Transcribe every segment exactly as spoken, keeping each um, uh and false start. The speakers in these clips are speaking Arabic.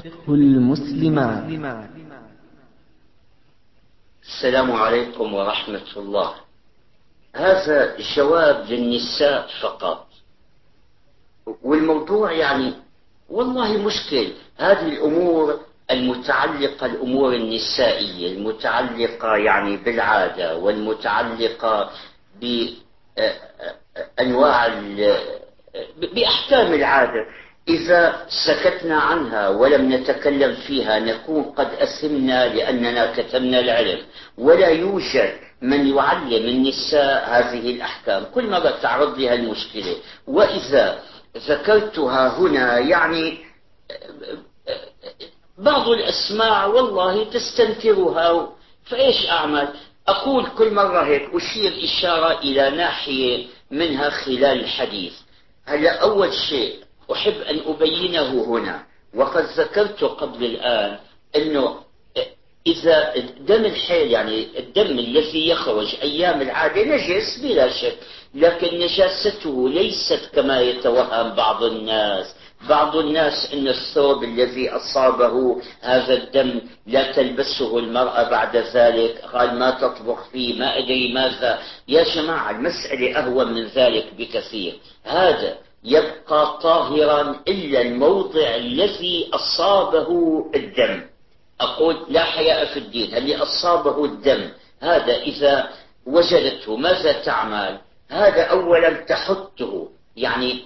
فقه المسلمات. السلام عليكم ورحمة الله. هذا جواب للنساء فقط، والموضوع يعني والله مشكل. هذه الأمور المتعلقة، الأمور النسائية المتعلقة يعني بالعادة، والمتعلقة بأنواع بأحكام العادة، إذا سكتنا عنها ولم نتكلم فيها نكون قد أثمنا لأننا كتمنا العلم. ولا يوجد من يعلم النساء هذه الأحكام، كل مرة تعرض لها المشكلة. وإذا ذكرتها هنا يعني بعض الأسماع والله تستنكرها، فإيش أعمل؟ أقول كل مرة هيك أشير إشارة إلى ناحية منها خلال الحديث. هلأ أول شيء أحب أن أبينه هنا، وقد ذكرت قبل الآن أنه إذا دم الحيض يعني الدم الذي يخرج أيام العادة نجس بلا شك، لكن نجاسته ليست كما يتوهم بعض الناس. بعض الناس أن الثوب الذي أصابه هذا الدم لا تلبسه المرأة بعد ذلك، قال ما تطبخ فيه، ما أدري ماذا. يا جماعة المسألة أهون من ذلك بكثير. هذا يبقى طاهرا إلا الموضع الذي أصابه الدم. أقول لا حياء في الدين، اللي أصابه الدم هذا إذا وجدته ماذا تعمل؟ هذا أولا تحطه يعني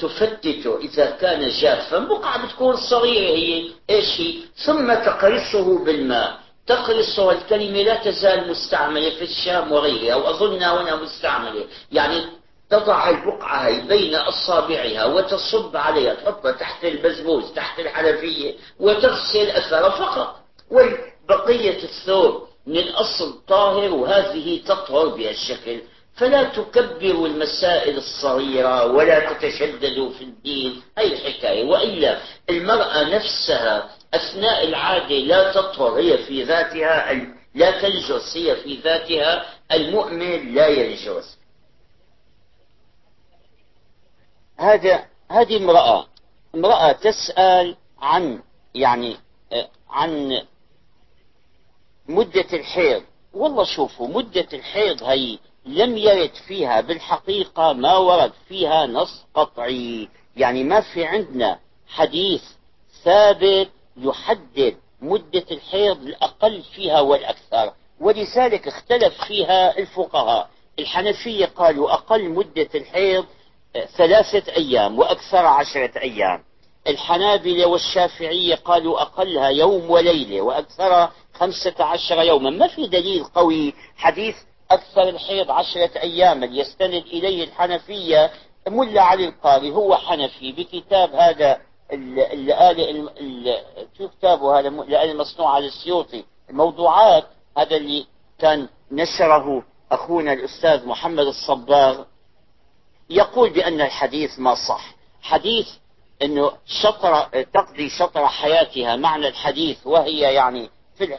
تفتته، إذا كان جافا بقعة بتكون صغيرة هي إيش هي، ثم تقرصه بالماء. تقرصه، الكلمة لا تزال مستعملة في الشام وغيرها، وأظنها هنا مستعملة، يعني تضع البقعة هي بين أصابعها وتصب عليها، تحطها تحت البزبوز تحت الحنفية وتغسل أثرها فقط، وبقية الثوب من الأصل طاهر وهذه تطهر بهذا الشكل. فلا تكبروا المسائل الصغيرة ولا تتشددوا في الدين، هي الحكاية. وإلا المرأة نفسها أثناء العادة لا تطهر هي في ذاتها، لا تنجس هي في ذاتها، المؤمن لا ينجس. هذا هذه امرأة امرأة تسأل عن يعني عن مدة الحيض. والله شوفوا مدة الحيض هي لم يرد فيها بالحقيقة ما ورد فيها نص قطعي، يعني ما في عندنا حديث ثابت يحدد مدة الحيض الأقل فيها والأكثر، ولذلك اختلف فيها الفقهاء. الحنفية قالوا أقل مدة الحيض ثلاثة أيام وأكثر عشرة أيام. الحنابلة والشافعية قالوا أقلها يوم وليلة وأكثر خمسة عشر يوما. ما في دليل قوي. حديث أكثر الحيض عشرة أيام يستند إليه الحنفية ملا علي القاري، هو حنفي بكتاب هذا شو كتابه هذا الآلة المصنوعة للسيوطي، الموضوعات، هذا اللي كان نشره أخونا الأستاذ محمد الصباغ، يقول بأن الحديث ما صح. حديث أنه شطر تقضي شطر حياتها، معنى الحديث وهي يعني في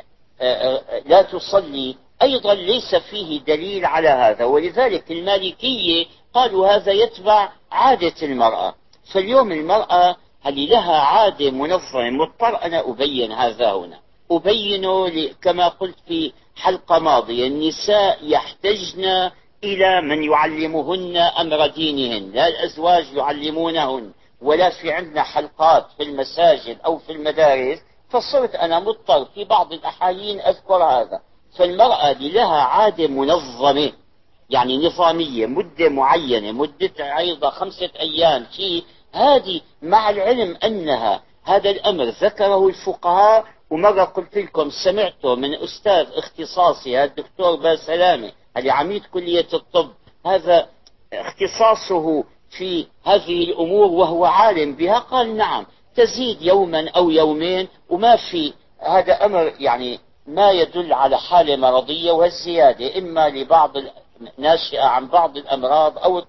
لا تصلي، أيضا ليس فيه دليل على هذا. ولذلك المالكية قالوا هذا يتبع عادة المرأة. فاليوم المرأة هل لها عادة منظمة؟ مضطر أنا أبين هذا هنا، أبينه كما قلت في حلقة ماضية. النساء يحتجن إلى من يعلمهن أمر دينهن، لا الأزواج يعلمونهن، ولا في عندنا حلقات في المساجد أو في المدارس، فصرت أنا مضطر في بعض الأحايين أذكر هذا. فالمرأة لها عادة منظمة يعني نظامية، مدة معينة، مدة عيضة خمسة أيام شيء. هذه مع العلم أنها هذا الأمر ذكره الفقهاء، ومرة قلت لكم سمعته من أستاذ اختصاصي الدكتور باسلامة اللي عميد كلية الطب، هذا اختصاصه في هذه الأمور وهو عالم بها، قال نعم تزيد يوما أو يومين، وما في هذا أمر يعني ما يدل على حالة مرضية، وهالزيادة إما لبعض ناشئة عن بعض الأمراض أو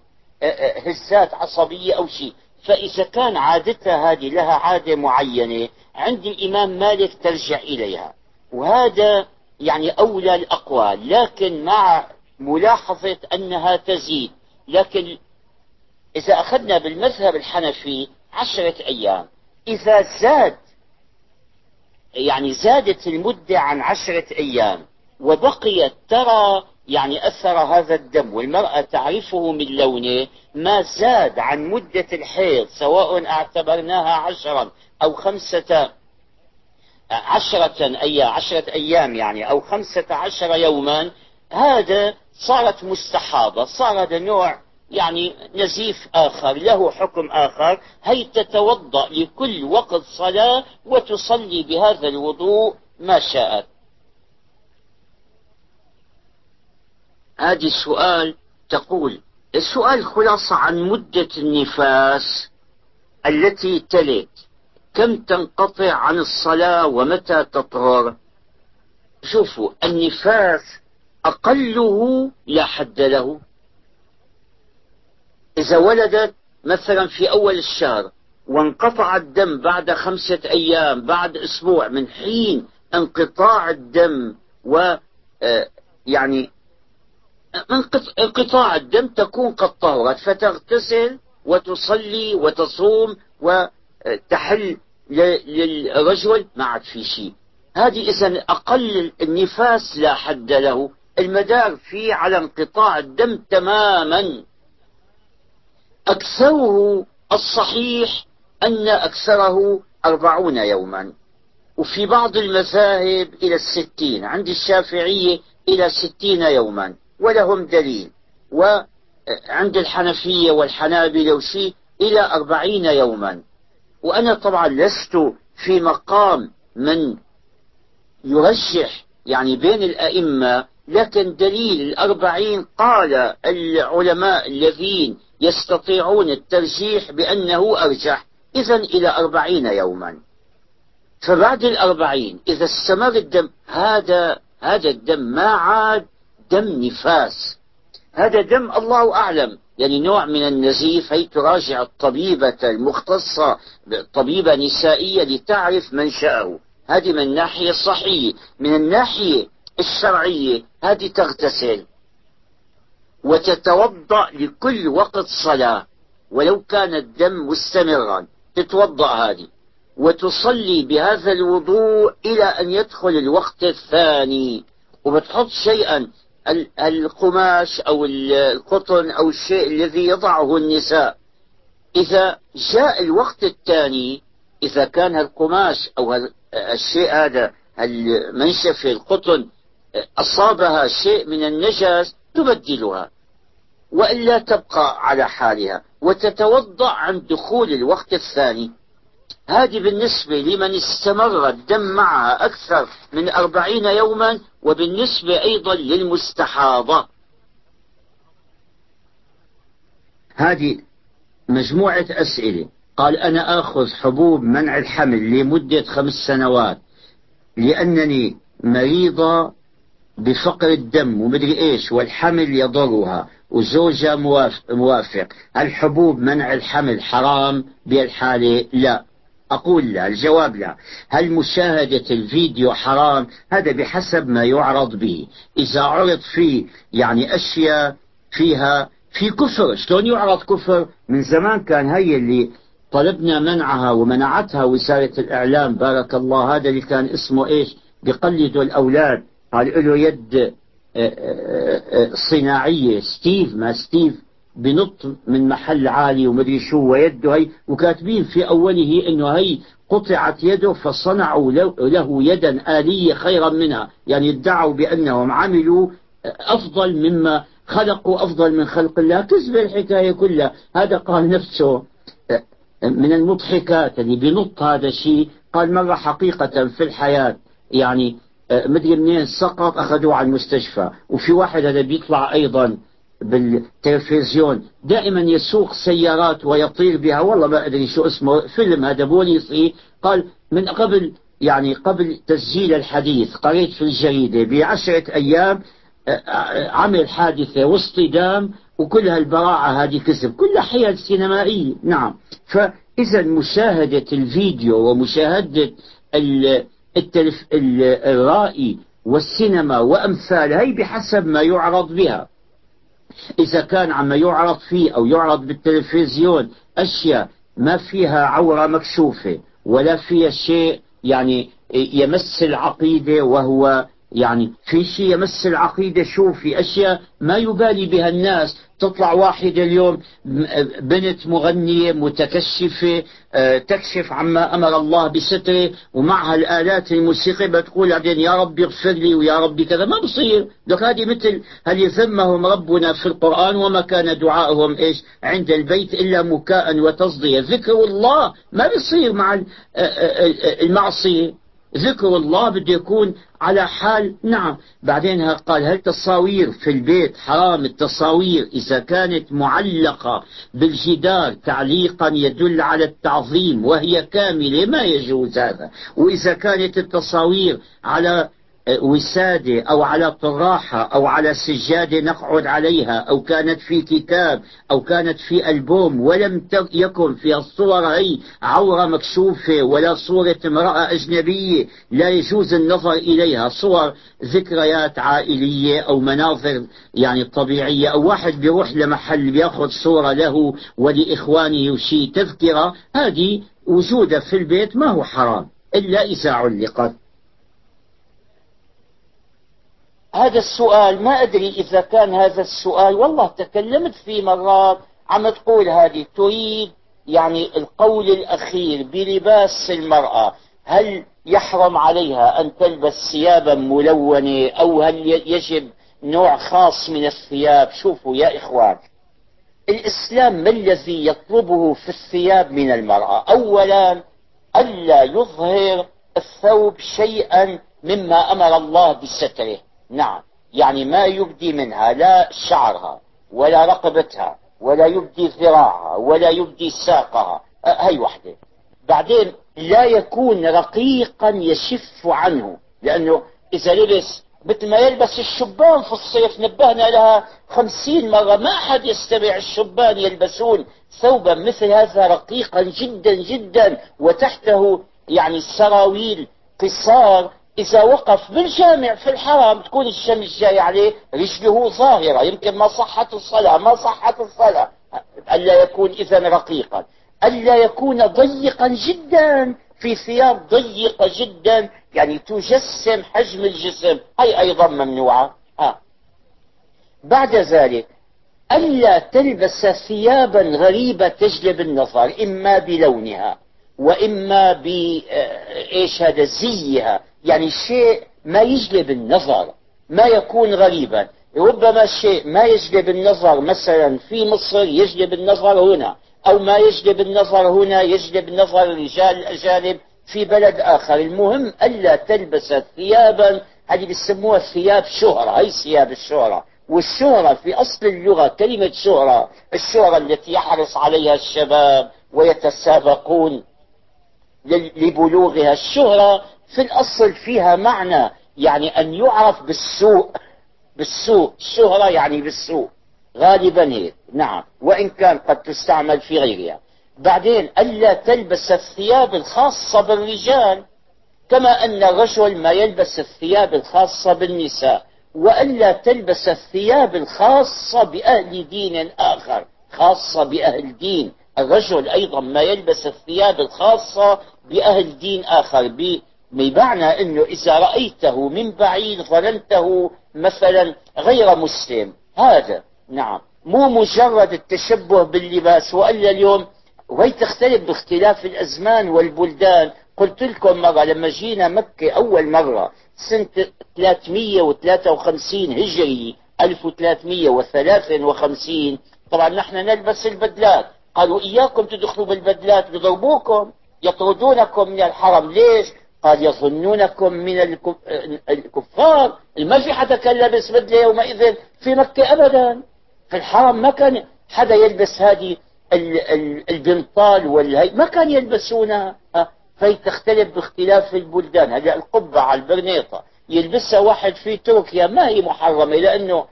هزات عصبية أو شيء. فإذا كان عادتها هذه لها عادة معينة عند الإمام مالك ترجع إليها، وهذا يعني أولى الأقوال، لكن مع ملاحظة أنها تزيد. لكن إذا أخذنا بالمذهب الحنفي عشرة أيام، إذا زاد يعني زادت المدة عن عشرة أيام وبقيت ترى يعني أثر هذا الدم، والمرأة تعرفه من لونه ما زاد عن مدة الحيض، سواء اعتبرناها عشرا أو خمسة عشرة أيام عشرة أيام يعني أو خمسة عشر يوما، هذا صارت مستحاضة، صار نوع يعني نزيف آخر له حكم آخر. هي تتوضأ لكل وقت صلاة وتصلي بهذا الوضوء ما شاءت. هذه السؤال تقول، السؤال خلاصة عن مدة النفاس التي تلت، كم تنقطع عن الصلاة ومتى تطهر؟ شوفوا، النفاس أقله لا حد له. إذا ولدت مثلا في أول الشهر وانقطع الدم بعد خمسة أيام بعد أسبوع، من حين انقطاع الدم و يعني انقطاع الدم تكون قد طهرت، فتغتسل وتصلي وتصوم وتحل للرجل ما عاد في شيء. هذه إذن أقل النفاس لا حد له، المدار فيه على انقطاع الدم تماما. أكثره الصحيح أن أكثره أربعون يوما، وفي بعض المذاهب إلى الستين، عند الشافعية إلى ستين يوما ولهم دليل، وعند الحنفية والحنابلة وشي إلى أربعين يوما. وأنا طبعا لست في مقام من يرجح يعني بين الأئمة، لكن دليل الأربعين قال العلماء الذين يستطيعون الترجيح بأنه أرجح، إذن إلى أربعين يوما. فبعد الأربعين إذا استمر الدم، هذا هذا الدم ما عاد دم نفاس، هذا دم الله أعلم يعني نوع من النزيف. هي تراجع الطبيبة المختصة، طبيبة نسائية، لتعرف منشأه. هذه من الناحية الصحية. من الناحية الشرعية هذه تغتسل وتتوضأ لكل وقت صلاة ولو كان الدم مستمرا، تتوضأ هذه وتصلي بهذا الوضوء إلى أن يدخل الوقت الثاني، وبتحط شيئا القماش أو القطن أو الشيء الذي يضعه النساء. إذا جاء الوقت الثاني، إذا كان هالقماش أو الشيء هذا المنشفة القطن أصابها شيء من النجس تبدلها، وإلا تبقى على حالها وتتوضأ عن دخول الوقت الثاني. هذه بالنسبة لمن استمر الدم معها أكثر من أربعين يوما، وبالنسبة أيضا للمستحاضة. هذه مجموعة أسئلة. قال أنا آخذ حبوب منع الحمل لمدة خمس سنوات لأنني مريضة بفقر الدم ومدري إيش، والحمل يضرها وزوجها موافق. الحبوب منع الحمل حرام بهالحالة؟ لا. أقول لا. الجواب لا. هل مشاهدة الفيديو حرام؟ هذا بحسب ما يعرض به. إذا عرض فيه يعني أشياء فيها في كفر، شلون يعرض كفر؟ من زمان كان هي اللي طلبنا منعها ومنعتها وزارة الإعلام بارك الله، هذا اللي كان اسمه إيش بقلدوا الأولاد، قال له يد صناعية ستيف ما ستيف بنط من محل عالي ومدري شو، ويده هي، وكاتبين في أوله إنه هي قطعت يده فصنعوا له يدا آلية خيرا منها، يعني ادعوا بأنهم عملوا أفضل مما خلقوا، أفضل من خلق الله. كذب الحكاية كلها. هذا قال نفسه من المضحكات اللي بنط هذا الشيء. قال مرة حقيقة في الحياة يعني مدري منين سقط، أخذوه على المستشفى. وفي واحد هذا بيطلع أيضا بالتلفزيون دائما يسوق سيارات ويطير بها، والله ما أدري شو اسمه، فيلم هذا بوليسي. قال من قبل يعني قبل تسجيل الحديث قريت في الجريدة بعشرة أيام عمل حادثة واصطدام، وكل هالبراعة هذه كذب، كلها حيل سينمائية. نعم. فإذا مشاهدة الفيديو ومشاهدة التلف الرائي والسينما وأمثال هي بحسب ما يعرض بها. إذا كان عما يعرض فيه أو يعرض بالتلفزيون أشياء ما فيها عورة مكشوفة ولا فيها شيء يعني يمس العقيدة وهو يعني في شيء يمس العقيدة، شو في أشياء ما يبالي بها الناس. تطلع واحدة اليوم بنت مغنية متكشفة تكشف عما أمر الله بستره ومعها الآلات الموسيقية، بتقول بعدين يا ربي اغفر لي ويا ربي كذا، ما بصير. لك هذه مثل هل يذمهم ربنا في القرآن وما كان دعائهم إيش عند البيت إلا مكاء وتصدية. ذكر الله ما بصير مع المعصية، ذكر الله بده يكون على حال. نعم. بعدين قال هل التصاوير في البيت حرام؟ التصاوير إذا كانت معلقة بالجدار تعليقا يدل على التعظيم وهي كاملة ما يجوز هذا، وإذا كانت التصاوير على وسادة أو على طراحة أو على سجادة نقعد عليها أو كانت في كتاب أو كانت في ألبوم ولم يكن فيها الصور هي عورة مكشوفة ولا صورة امرأة أجنبية لا يجوز النظر إليها، صور ذكريات عائلية أو مناظر يعني طبيعية، أو واحد بيروح لمحل بياخد صورة له ولإخوانه وشي تذكرة، هذه وجودها في البيت ما هو حرام إلا إذا علقت. هذا السؤال ما أدري إذا كان هذا السؤال، والله تكلمت فيه مرات، عم تقول هذه تريد يعني القول الأخير بلباس المرأة، هل يحرم عليها أن تلبس ثيابا ملونة أو هل يجب نوع خاص من الثياب؟ شوفوا يا إخوان، الإسلام ما الذي يطلبه في الثياب من المرأة؟ أولا ألا يظهر الثوب شيئا مما أمر الله بستره. نعم، يعني ما يبدي منها لا شعرها ولا رقبتها ولا يبدي ذراعها ولا يبدي ساقها، هاي وحده. بعدين لا يكون رقيقا يشف عنه، لأنه إذا لبس مثل ما يلبس الشبان في الصيف، نبهنا لها خمسين مرة، ما أحد يستمع الشبان يلبسون ثوبا مثل هذا رقيقا جدا جدا وتحته يعني سراويل قصار، إذا وقف بالجامع في الحرام تكون الشمس جاي عليه رجله ظاهرة، يمكن ما صحت الصلاة ما صحت الصلاة. ألا يكون إذن رقيقا، ألا يكون ضيقا جدا، في ثياب ضيقة جدا يعني تجسم حجم الجسم، هي أيضا ممنوعة. آه. بعد ذلك ألا تلبس ثيابا غريبة تجلب النظر، إما بلونها وإما بإيش هذا زيها، يعني شيء ما يجلب النظر ما يكون غريبا. ربما شيء ما يجلب النظر مثلا في مصر يجلب النظر هنا، أو ما يجلب النظر هنا يجلب نظر الرجال الأجانب في بلد آخر. المهم ألا تلبس ثيابا هذه بيسموها ثياب شهرة، هي ثياب الشهرة. والشهرة في أصل اللغة كلمة شهرة، الشهرة التي يحرص عليها الشباب ويتسابقون لبلوغها. الشهرة في الأصل فيها معنى يعني أن يعرف بالسوء، بالسوء الشهرة يعني بالسوء غالبا هيك. نعم، وإن كان قد تستعمل في غيرها. بعدين ألا تلبس الثياب الخاصة بالرجال كما أن الرجل ما يلبس الثياب الخاصة بالنساء، وألا تلبس الثياب الخاصة بأهل دين آخر، خاصة بأهل دين. الرجل أيضا ما يلبس الثياب الخاصة بأهل دين آخر، بمعنى أنه إذا رأيته من بعيد ظننته مثلا غير مسلم هذا. نعم، مو مجرد التشبه باللباس. وإلا اليوم وهي تختلف باختلاف الأزمان والبلدان. قلت لكم مرة لما جينا مكة أول مرة سنة ثلاثمئة وثلاثة وخمسين هجري ألف وثلاثمئة وثلاثة وخمسين، طبعا نحن نلبس البدلات، قالوا إياكم تدخلوا بالبدلات بضربوكم يطردونكم من الحرم. ليش؟ قال يظنونكم من الكفار. ما في حدا كان لابس بدلة يومئذ في مكة أبدا، في الحرم ما كان حدا يلبس هذه البنطال والهي، ما كان يلبسونها. فهي تختلف باختلاف البلدان. هذا القبعة على البرنيطة يلبسها واحد في تركيا ما هي محرمة، لأنه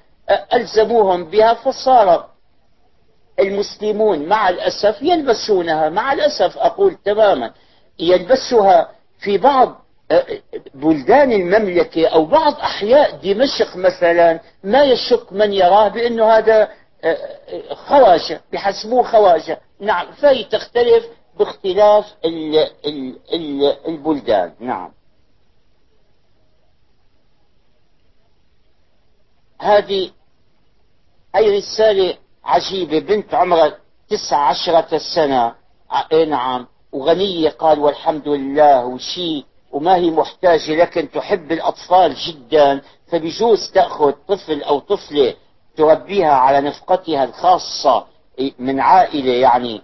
ألزموهم بها فصارت المسلمون مع الأسف يلبسونها، مع الأسف أقول تماما يلبسها في بعض بلدان المملكة أو بعض أحياء دمشق مثلا، ما يشك من يراه بأنه هذا خواجة، بحسبوه خواجة. نعم، فهي تختلف باختلاف البلدان. نعم. هذه أي رسالة عجيبة. بنت عمرها تسع عشرة سنة، اي نعم، وغنية، قال والحمد لله، وشي وما هي محتاجة، لكن تحب الأطفال جدا، فبجوز تأخذ طفل أو طفلة تربيها على نفقتها الخاصة من عائلة يعني،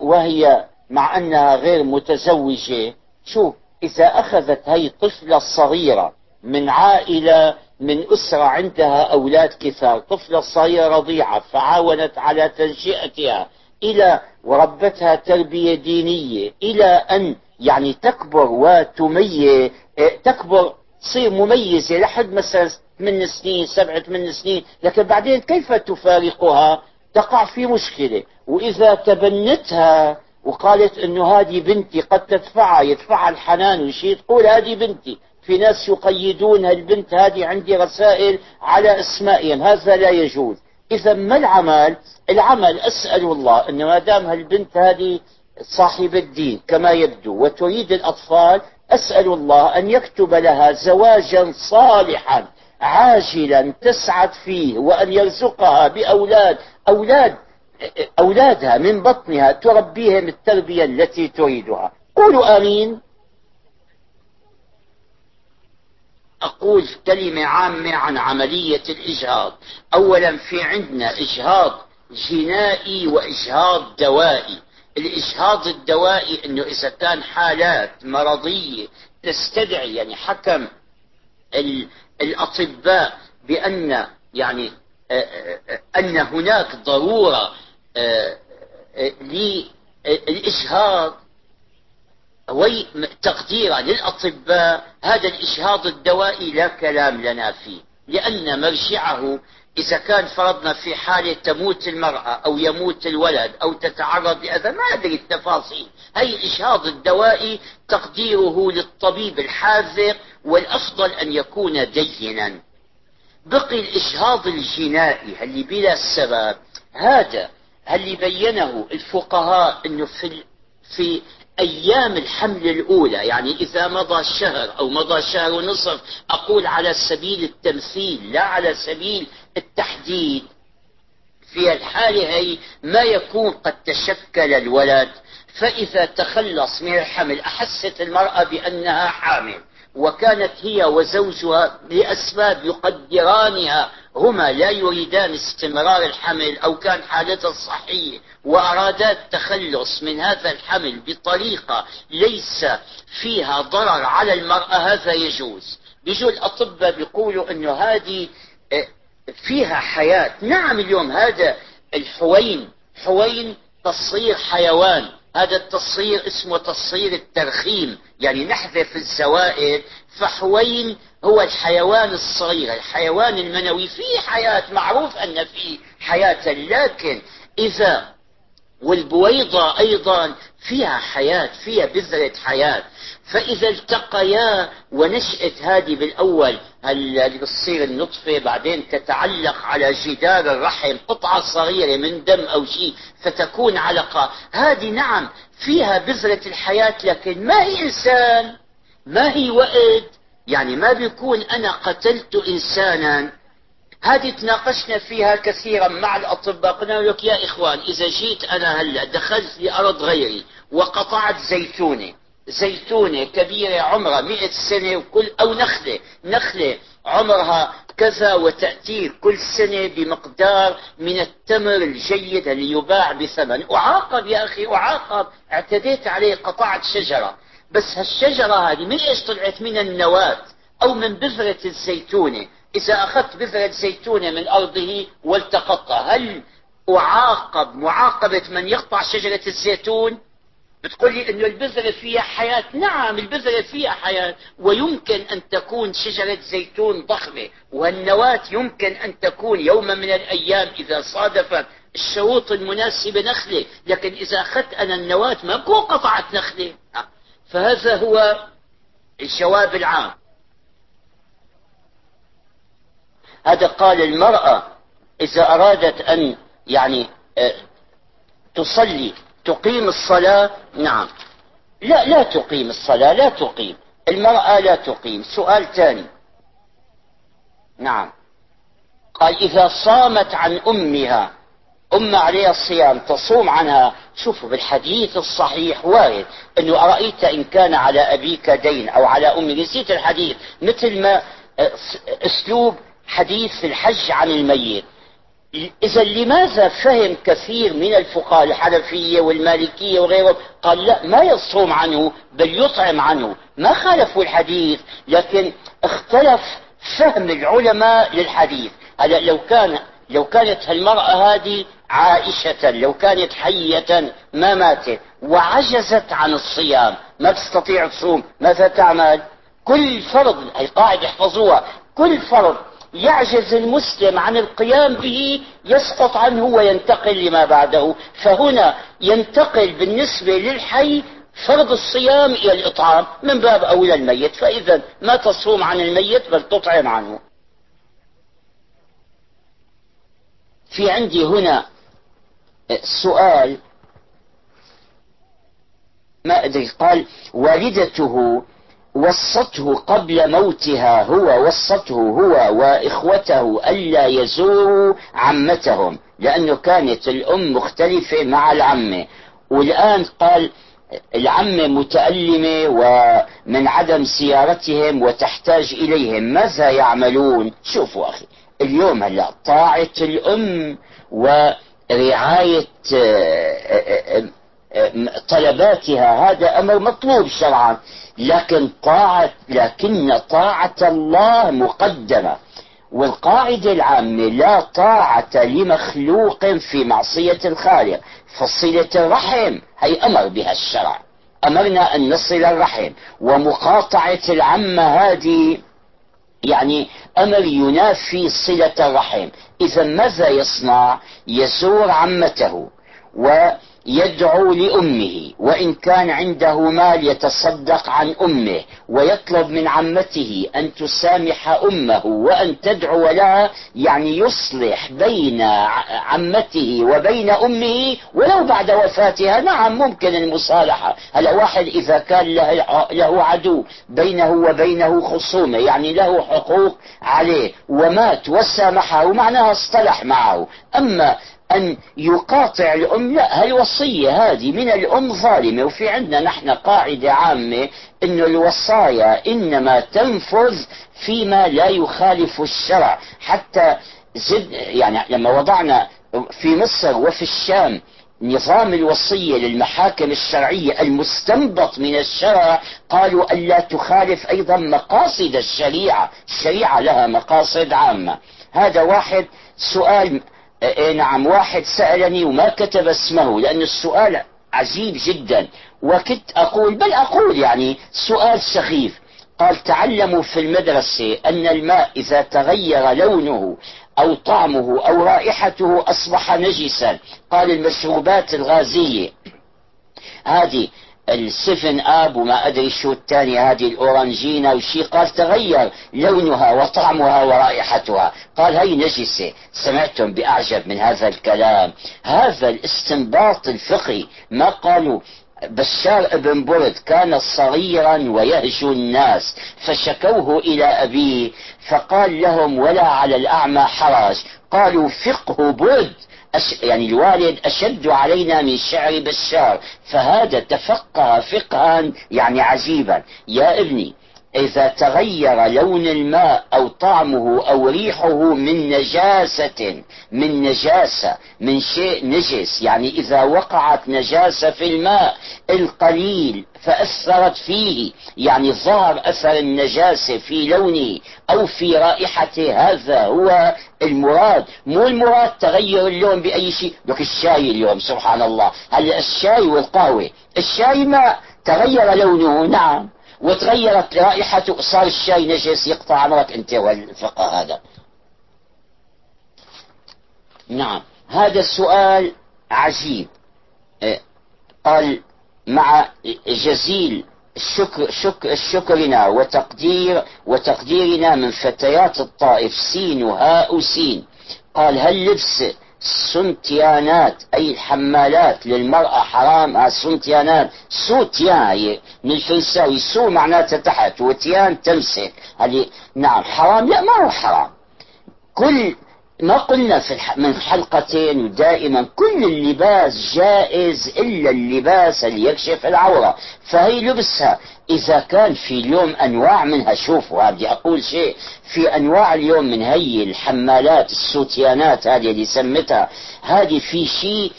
وهي مع أنها غير متزوجة. شوف، إذا أخذت هي الطفلة الصغيرة من عائلة، من أسرة عندها أولاد كثار، طفلة صغيرة رضيعة فعاونت على تنشئتها إلى وربتها تربية دينية، إلى أن يعني تكبر وتميز، تكبر تصير مميزة لحد مثلا ثمان سنين، سبعة ثمان سنين، لكن بعدين كيف تفارقها؟ تقع في مشكلة. وإذا تبنتها وقالت إنه هذه بنتي، قد تدفعها، يدفعها الحنان وشيء، تقول هذه بنتي. في ناس يقيدون البنت هذه، عندي رسائل على اسمائهم، هذا لا يجوز. إذا ما العمل؟ العمل أسأل الله إن ما دام هالبنت هذه صاحبة الدين كما يبدو وتريد الأطفال، أسأل الله أن يكتب لها زواجا صالحا عاجلا تسعد فيه، وأن يرزقها بأولاد أولاد أولادها من بطنها تربيهم التربية التي تريدها. قولوا آمين. أقول كلمة عامة عن عملية الإجهاض. أولا، في عندنا إجهاض جنائي وإجهاض دوائي. الإجهاض الدوائي أنه إذا كان حالات مرضية تستدعي، يعني حكم الأطباء بأن يعني أن هناك ضرورة للإجهاض وتقديرا للأطباء، هذا الإجهاض الدوائي لا كلام لنا فيه، لأن مرجعه إذا كان فرضنا في حالة تموت المرأة أو يموت الولد أو تتعرض لأذى، ما أدري التفاصيل، هي الإجهاض الدوائي تقديره للطبيب الحاذق، والأفضل أن يكون دينا. بقي الإجهاض الجنائي اللي بلا سبب، هذا اللي بينه الفقهاء أنه في في أيام الحمل الأولى، يعني إذا مضى شهر أو مضى شهر ونصف، أقول على سبيل التمثيل لا على سبيل التحديد، في الحالة هي ما يكون قد تشكل الولد، فإذا تخلص من الحمل أحست المرأة بأنها حامل، وكانت هي وزوجها لأسباب يقدرانها هما لا يريدان استمرار الحمل، أو كان حالتها الصحية وأرادا التخلص من هذا الحمل بطريقة ليس فيها ضرر على المرأة، هذا يجوز. بيجوا الأطباء بيقولوا أنه هذه فيها حياة. نعم، اليوم هذا الحوين، حوين تصير حيوان، هذا التصير اسمه تصير الترخيم، يعني نحذف الزوائد، فحوين هو الحيوان الصغير، الحيوان المنوي، فيه حياة، معروف أن فيه حياة، لكن إذا والبويضة أيضا فيها حياة، فيها بذرة حياة، فإذا التقيا ونشأت هذه بالأول هل تصير النطفة، بعدين تتعلق على جدار الرحم قطعة صغيرة من دم أو شيء فتكون علقة، هذه نعم فيها بذرة الحياة، لكن ما هي إنسان، ما هي وقت، يعني ما بيكون أنا قتلت إنسانا. هذه تناقشنا فيها كثيرا مع الأطباء، قلنا لك يا إخوان، إذا جيت أنا هلأ دخلت لأرض غيري وقطعت زيتونة، زيتونة كبيرة عمرها مئة سنة وكل، أو نخلة، نخلة عمرها كذا، وتأتي كل سنة بمقدار من التمر الجيد اللي يباع بثمن، أعاقب يا أخي، أعاقب، اعتديت عليه، قطعت شجرة، بس هالشجرة هذه من إيش طلعت؟ من النواة أو من بذرة الزيتونة. إذا أخذت بذرة زيتونة من أرضه والتقطها، هل أعاقب معاقبة من يقطع شجرة الزيتون؟ بتقول لي إنه البذرة فيها حياة. نعم، البذرة فيها حياة، ويمكن أن تكون شجرة زيتون ضخمة، والنواة يمكن أن تكون يوما من الأيام إذا صادفت الشروط المناسبة نخلة، لكن إذا أخذت أنا النواة ما بكون قطعت نخلة. فهذا هو الجواب العام. هذا قال المرأة إذا أرادت أن يعني تصلي تقيم الصلاة. نعم، لا لا تقيم الصلاة، لا تقيم المرأة، لا تقيم. سؤال ثاني. نعم، قال إذا صامت عن أمها، أم عليها الصيام تصوم عنها. شوفوا بالحديث الصحيح وارد أنه أرأيت إن كان على أبيك دين أو على أمي، نسيت الحديث، مثل ما أسلوب حديث في الحج عن الميت. إذا لماذا فهم كثير من الفقهاء الحنفية والمالكية وغيرهم قال لا ما يصوم عنه بل يطعم عنه؟ ما خالفوا الحديث، لكن اختلف فهم العلماء للحديث. هلا لو كان لو كانت هالمرأة هذه عائشة، لو كانت حية ما ماتت وعجزت عن الصيام، ما تستطيع تصوم، ماذا تعمل؟ كل فرض، القاعدة احفظوها، كل فرض يعجز المسلم عن القيام به يسقط عنه وينتقل لما بعده. فهنا ينتقل بالنسبة للحي فرض الصيام إلى الإطعام من باب أولى الميت، فإذا ما تصوم عن الميت بل تطعم عنه. في عندي هنا سؤال ما أدري، قال والدته وصته قبل موتها، هو وصته هو وإخوته ألا يزوروا عمتهم لأنه كانت الأم مختلفة مع العمة، والآن قال العمة متألمة ومن عدم زيارتهم وتحتاج إليهم، ماذا يعملون؟ شوفوا أخي اليوم هلا طاعة الأم ورعاية طلباتها هذا أمر مطلوب شرعا، لكن طاعة لكن طاعة الله مقدمة، والقاعدة العامة لا طاعة لمخلوق في معصية الخالق. فصلة الرحم هي أمر بها الشرع، أمرنا أن نصل الرحم، ومقاطعة العمة هذه يعني أمر ينافي صلة الرحم. إذا ماذا يصنع؟ يزور عمته ويدعو لأمه، وإن كان عنده مال يتصدق عن أمه، ويطلب من عمته أن تسامح أمه وأن تدعو لها، يعني يصلح بين عمته وبين أمه ولو بعد وفاتها. نعم ممكن المصالحة، هلا واحد إذا كان له عدو بينه وبينه خصومة يعني له حقوق عليه ومات وسامحه معناها اصطلح معه، أما أن يقاطع الأم لا، هالوصية هذه من الأم ظالمة. وفي عندنا نحن قاعدة عامة أن الوصايا إنما تنفذ فيما لا يخالف الشرع، حتى زد يعني لما وضعنا في مصر وفي الشام نظام الوصية للمحاكم الشرعية المستنبط من الشرع قالوا ألا تخالف أيضا مقاصد الشريعة، الشريعة لها مقاصد عامة. هذا واحد سؤال، إيه نعم واحد سألني وما كتب اسمه لأن السؤال عجيب جدا وكنت أقول بل أقول يعني سؤال سخيف. قال تعلموا في المدرسة أن الماء إذا تغير لونه أو طعمه أو رائحته أصبح نجسا. قال المشروبات الغازية هذه السفن اب وما ادري شو الثاني، هذه الاورنجينه وشي، قال تغير لونها وطعمها ورائحتها، قال هي نجسه. سمعتم باعجب من هذا الكلام؟ هذا الاستنباط الفقهي. ما قالوا بشار ابن برد كان صغيرا ويهجو الناس فشكوه الى ابيه فقال لهم ولا على الاعمى حرج، قالوا فقه برد يعني الوالد أشد علينا من شعر بشار. فهذا تفقه فقها يعني عجيبا. يا ابني إذا تغير لون الماء أو طعمه أو ريحه من نجاسة من نجاسة من شيء نجس، يعني إذا وقعت نجاسة في الماء القليل فأثرت فيه يعني ظهر أثر النجاسة في لونه أو في رائحته، هذا هو المراد، مو المراد تغير اللون بأي شيء. لك الشاي اليوم سبحان الله، هلا الشاي والقهوة، الشاي ماء تغير لونه نعم وتغيرت رائحته صار الشاي نجس، يقطع عمرك انت والفقه هذا. نعم هذا السؤال عجيب. قال مع جزيل الشكر شكر شكرنا وتقدير وتقديرنا من فتيات الطائف سين وهاء سين، قال هل لبس السونتيانات أي الحمالات للمرأة حرام؟ السونتيانات سوتيان من الفرنساوي، سو معناتها تحت وتيان تمسك، هذه نعم حرام؟ لا ما هو حرام. كل ما قلنا في من حلقتين دائما كل اللباس جائز إلا اللباس اللي يكشف العورة، فهي لبسها. إذا كان في اليوم أنواع منها، شوفوا بدي أقول شيء، في أنواع اليوم من هي الحمالات السوتيانات هذه اللي سمتها، هذه في شيء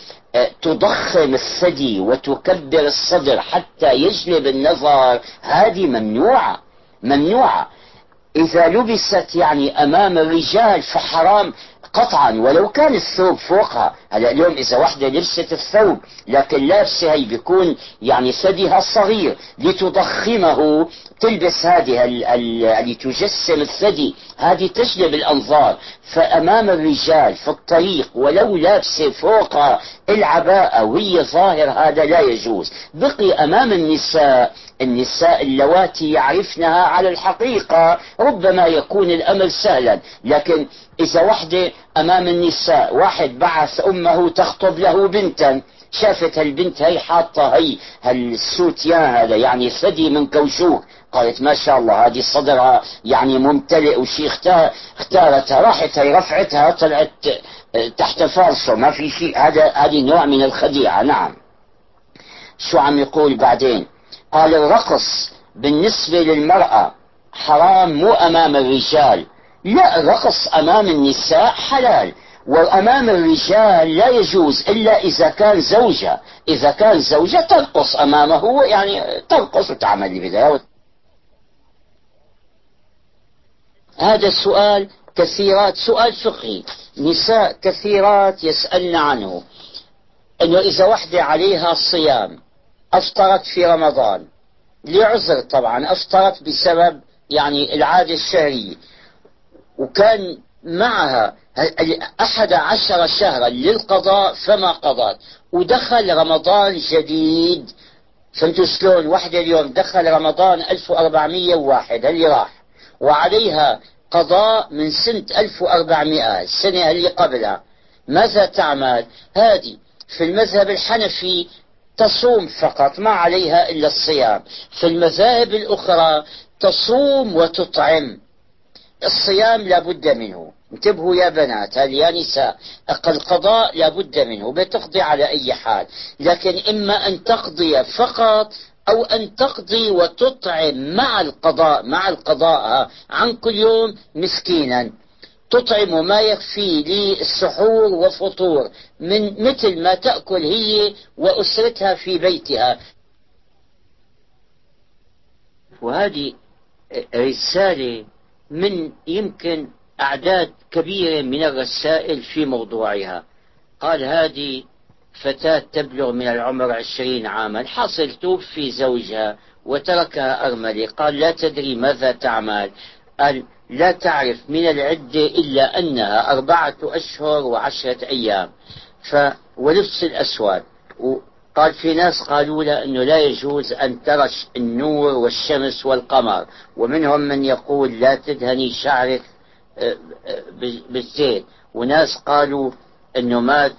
تضخم الثدي وتكبر الصدر حتى يجلب النظر، هذه ممنوعة ممنوعة. إذا لبست يعني أمام الرجال فحرام قطعا ولو كان الثوب فوقها. هلا اليوم إذا وحدة لبست الثوب لكن لابسه هي بيكون يعني ثديها الصغير لتضخمه، تلبس هذه اللي تجسم الثدي، هذه تجلب الأنظار. فأمام الرجال في الطريق ولو لابسه فوقها العباءة وهي ظاهر، هذا لا يجوز. بقي أمام النساء، النساء اللواتي يعرفنها على الحقيقة ربما يكون الأمر سهلا، لكن إذا وحدة أمام النساء واحد بعث أمه تخطب له بنتا، شافت هالبنت هي حاطة هي هالسوتيان هذا يعني ثدي من كوشوك، قالت ما شاء الله هذه صدرها يعني ممتلئ وشي، اختارتها راحت هي رفعتها طلعت تحت فرشه ما في شيء. هذا هذه نوع من الخديعة. نعم، شو عم يقول بعدين؟ قال الرقص بالنسبة للمرأة حرام، مو أمام الرجال، لا الرقص أمام النساء حلال، وأمام الرجال لا يجوز إلا إذا كان زوجة. إذا كان زوجة ترقص أمامه، يعني ترقص وتعمل اللي بدها. هذا السؤال كثيرات، سؤال فقهي، نساء كثيرات يسألن عنه، إنه إذا وحدة عليها الصيام أفطرت في رمضان لعذر طبعا، أفطرت بسبب يعني العادة الشهرية، وكان معها أحد عشر شهرا للقضاء فما قضت، ودخل رمضان جديد. فانتوا شلون وحدة اليوم دخل رمضان ألف وأربعمية وواحد اللي راح، وعليها قضاء من سنة ألف وأربعمية السنة اللي قبلها، ماذا تعمل؟ هذه في المذهب الحنفي تصوم فقط، ما عليها إلا الصيام. في المذاهب الأخرى تصوم وتطعم. الصيام لابد منه، انتبهوا يا بنات يا نساء، القضاء لابد منه، بتقضي على أي حال، لكن إما أن تقضي فقط أو أن تقضي وتطعم مع القضاء، مع القضاء عن كل يوم مسكينا، تطعم ما يكفي للسحور وفطور من مثل ما تأكل هي وأسرتها في بيتها. وهذه رسالة من يمكن أعداد كبيرة من الرسائل في موضوعها. قال هذه فتاة تبلغ من العمر عشرين عاما، حاصل توفي زوجها وتركها أرملة، قال لا تدري ماذا تعمل، قال لا تعرف من العدة إلا أنها أربعة أشهر وعشرة أيام ف ولبس الأسود. وقال في ناس قالوا له أنه لا يجوز أن ترش النور والشمس والقمر، ومنهم من يقول لا تدهني شعرك بالزيت، وناس قالوا أنه ما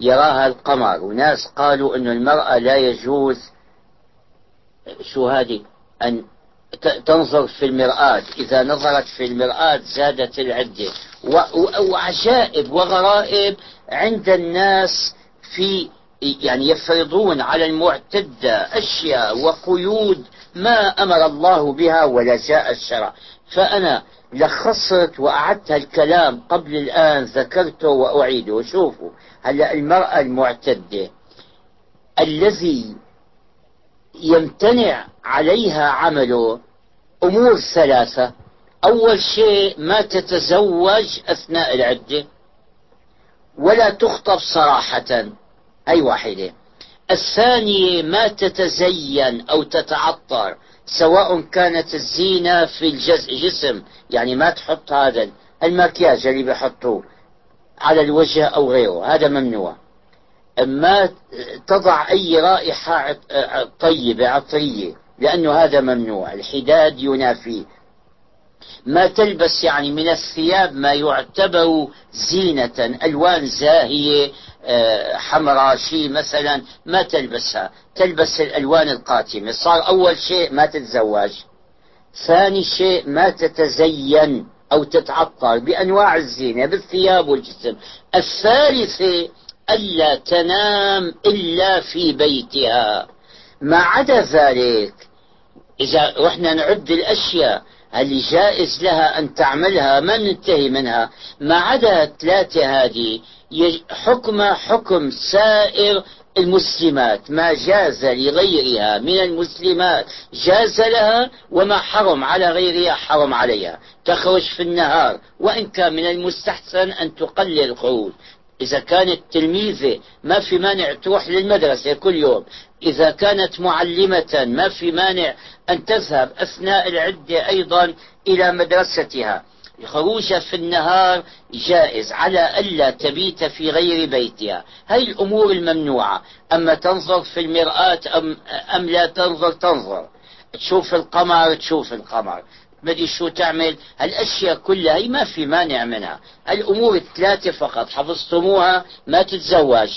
يراها القمر، وناس قالوا أنه المرأة لا يجوز شو هذه أن تنظر في المرآة، إذا نظرت في المرآة زادت العدة، وعجائب وغرائب عند الناس في يعني يفرضون على المعتدة أشياء وقيود ما أمر الله بها ولا جاء الشرع. فأنا لخصت وأعدت الكلام قبل الآن، ذكرته وأعيده. شوفوا هلأ المرأة المعتدة الذي يمتنع عليها عمله أمور ثلاثة: أول شيء ما تتزوج أثناء العدة، ولا تخطب صراحة، أي واحدة. الثانية ما تتزين أو تتعطر، سواء كانت الزينة في الجسم، يعني ما تحط هذا المكياج اللي بيحطوه على الوجه أو غيره، هذا ممنوع. ما تضع أي رائحة طيبة عطرية لأنه هذا ممنوع، الحداد ينافيه. ما تلبس يعني من الثياب ما يعتبر زينة، ألوان زاهية حمراء شي مثلا ما تلبسها، تلبس الألوان القاتمة. صار أول شيء ما تتزوج، ثاني شيء ما تتزين أو تتعطر بأنواع الزينة بالثياب والجسم. الثالثة ألا تنام إلا في بيتها. ما عدا ذلك إذا وإحنا نعد الأشياء اللي جائز لها أن تعملها ما ننتهي منها، ما عدا ثلاثة هذه حكم حكم سائر المسلمات، ما جاز لغيرها من المسلمات جاز لها، وما حرم على غيرها حرم عليها. تخرج في النهار وإن كان من المستحسن أن تقلل الخروج. إذا كانت تلميذة ما في مانع تروح للمدرسة كل يوم، إذا كانت معلمة ما في مانع أن تذهب أثناء العدة أيضا إلى مدرستها. الخروج في النهار جائز على ألا تبيت في غير بيتها. هاي الأمور الممنوعة. أما تنظر في المرآة أم, أم لا تنظر تنظر، تشوف القمر تشوف القمر، مدري شو تعمل، هالأشياء كلها هي ما في مانع منها. الأمور الثلاثة فقط حفظتموها: ما تتزوج،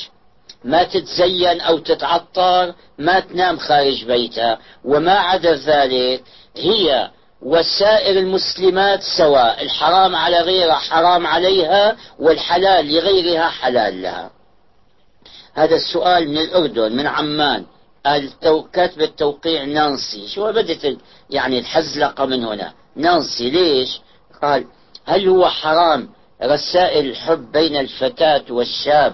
ما تتزين أو تتعطر، ما تنام خارج بيتها. وما عدا ذلك هي وسائر المسلمات سواء، الحرام على غيرها حرام عليها والحلال لغيرها حلال لها. هذا السؤال من الأردن من عمان، كاتبة التوقيع نانسي، شو بدت يعني الحزلقة من هنا نانسي ليش؟ قال: هل هو حرام رسائل الحب بين الفتاة والشاب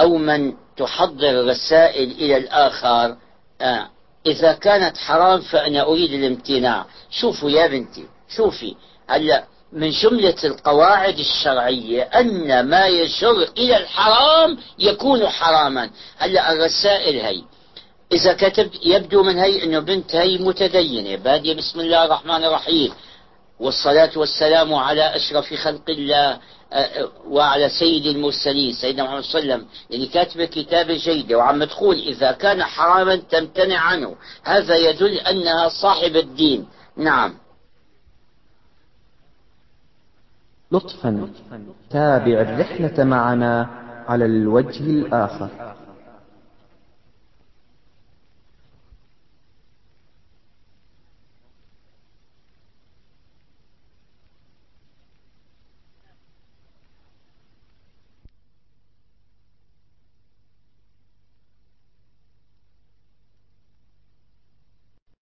أو من تحضر رسائل إلى الآخر؟ آه. إذا كانت حرام فأنا أريد الامتناع. شوفوا يا بنتي، شوفي هلا من جملة القواعد الشرعية أن ما يشر إلى الحرام يكون حراما. هلا الرسائل هي إذا كتبت يبدو من هي أنه بنت هي متدينة بادية بسم الله الرحمن الرحيم والصلاة والسلام على أشرف خلق الله وعلى سيد المرسلين سيدنا محمد صلى الله عليه وسلم، يعني كاتبة كتابة جيدة وعم تقول إذا كان حراما تمتنع عنه، هذا يدل أنها صاحب الدين. نعم. لطفا تابع الرحلة معنا على الوجه الآخر.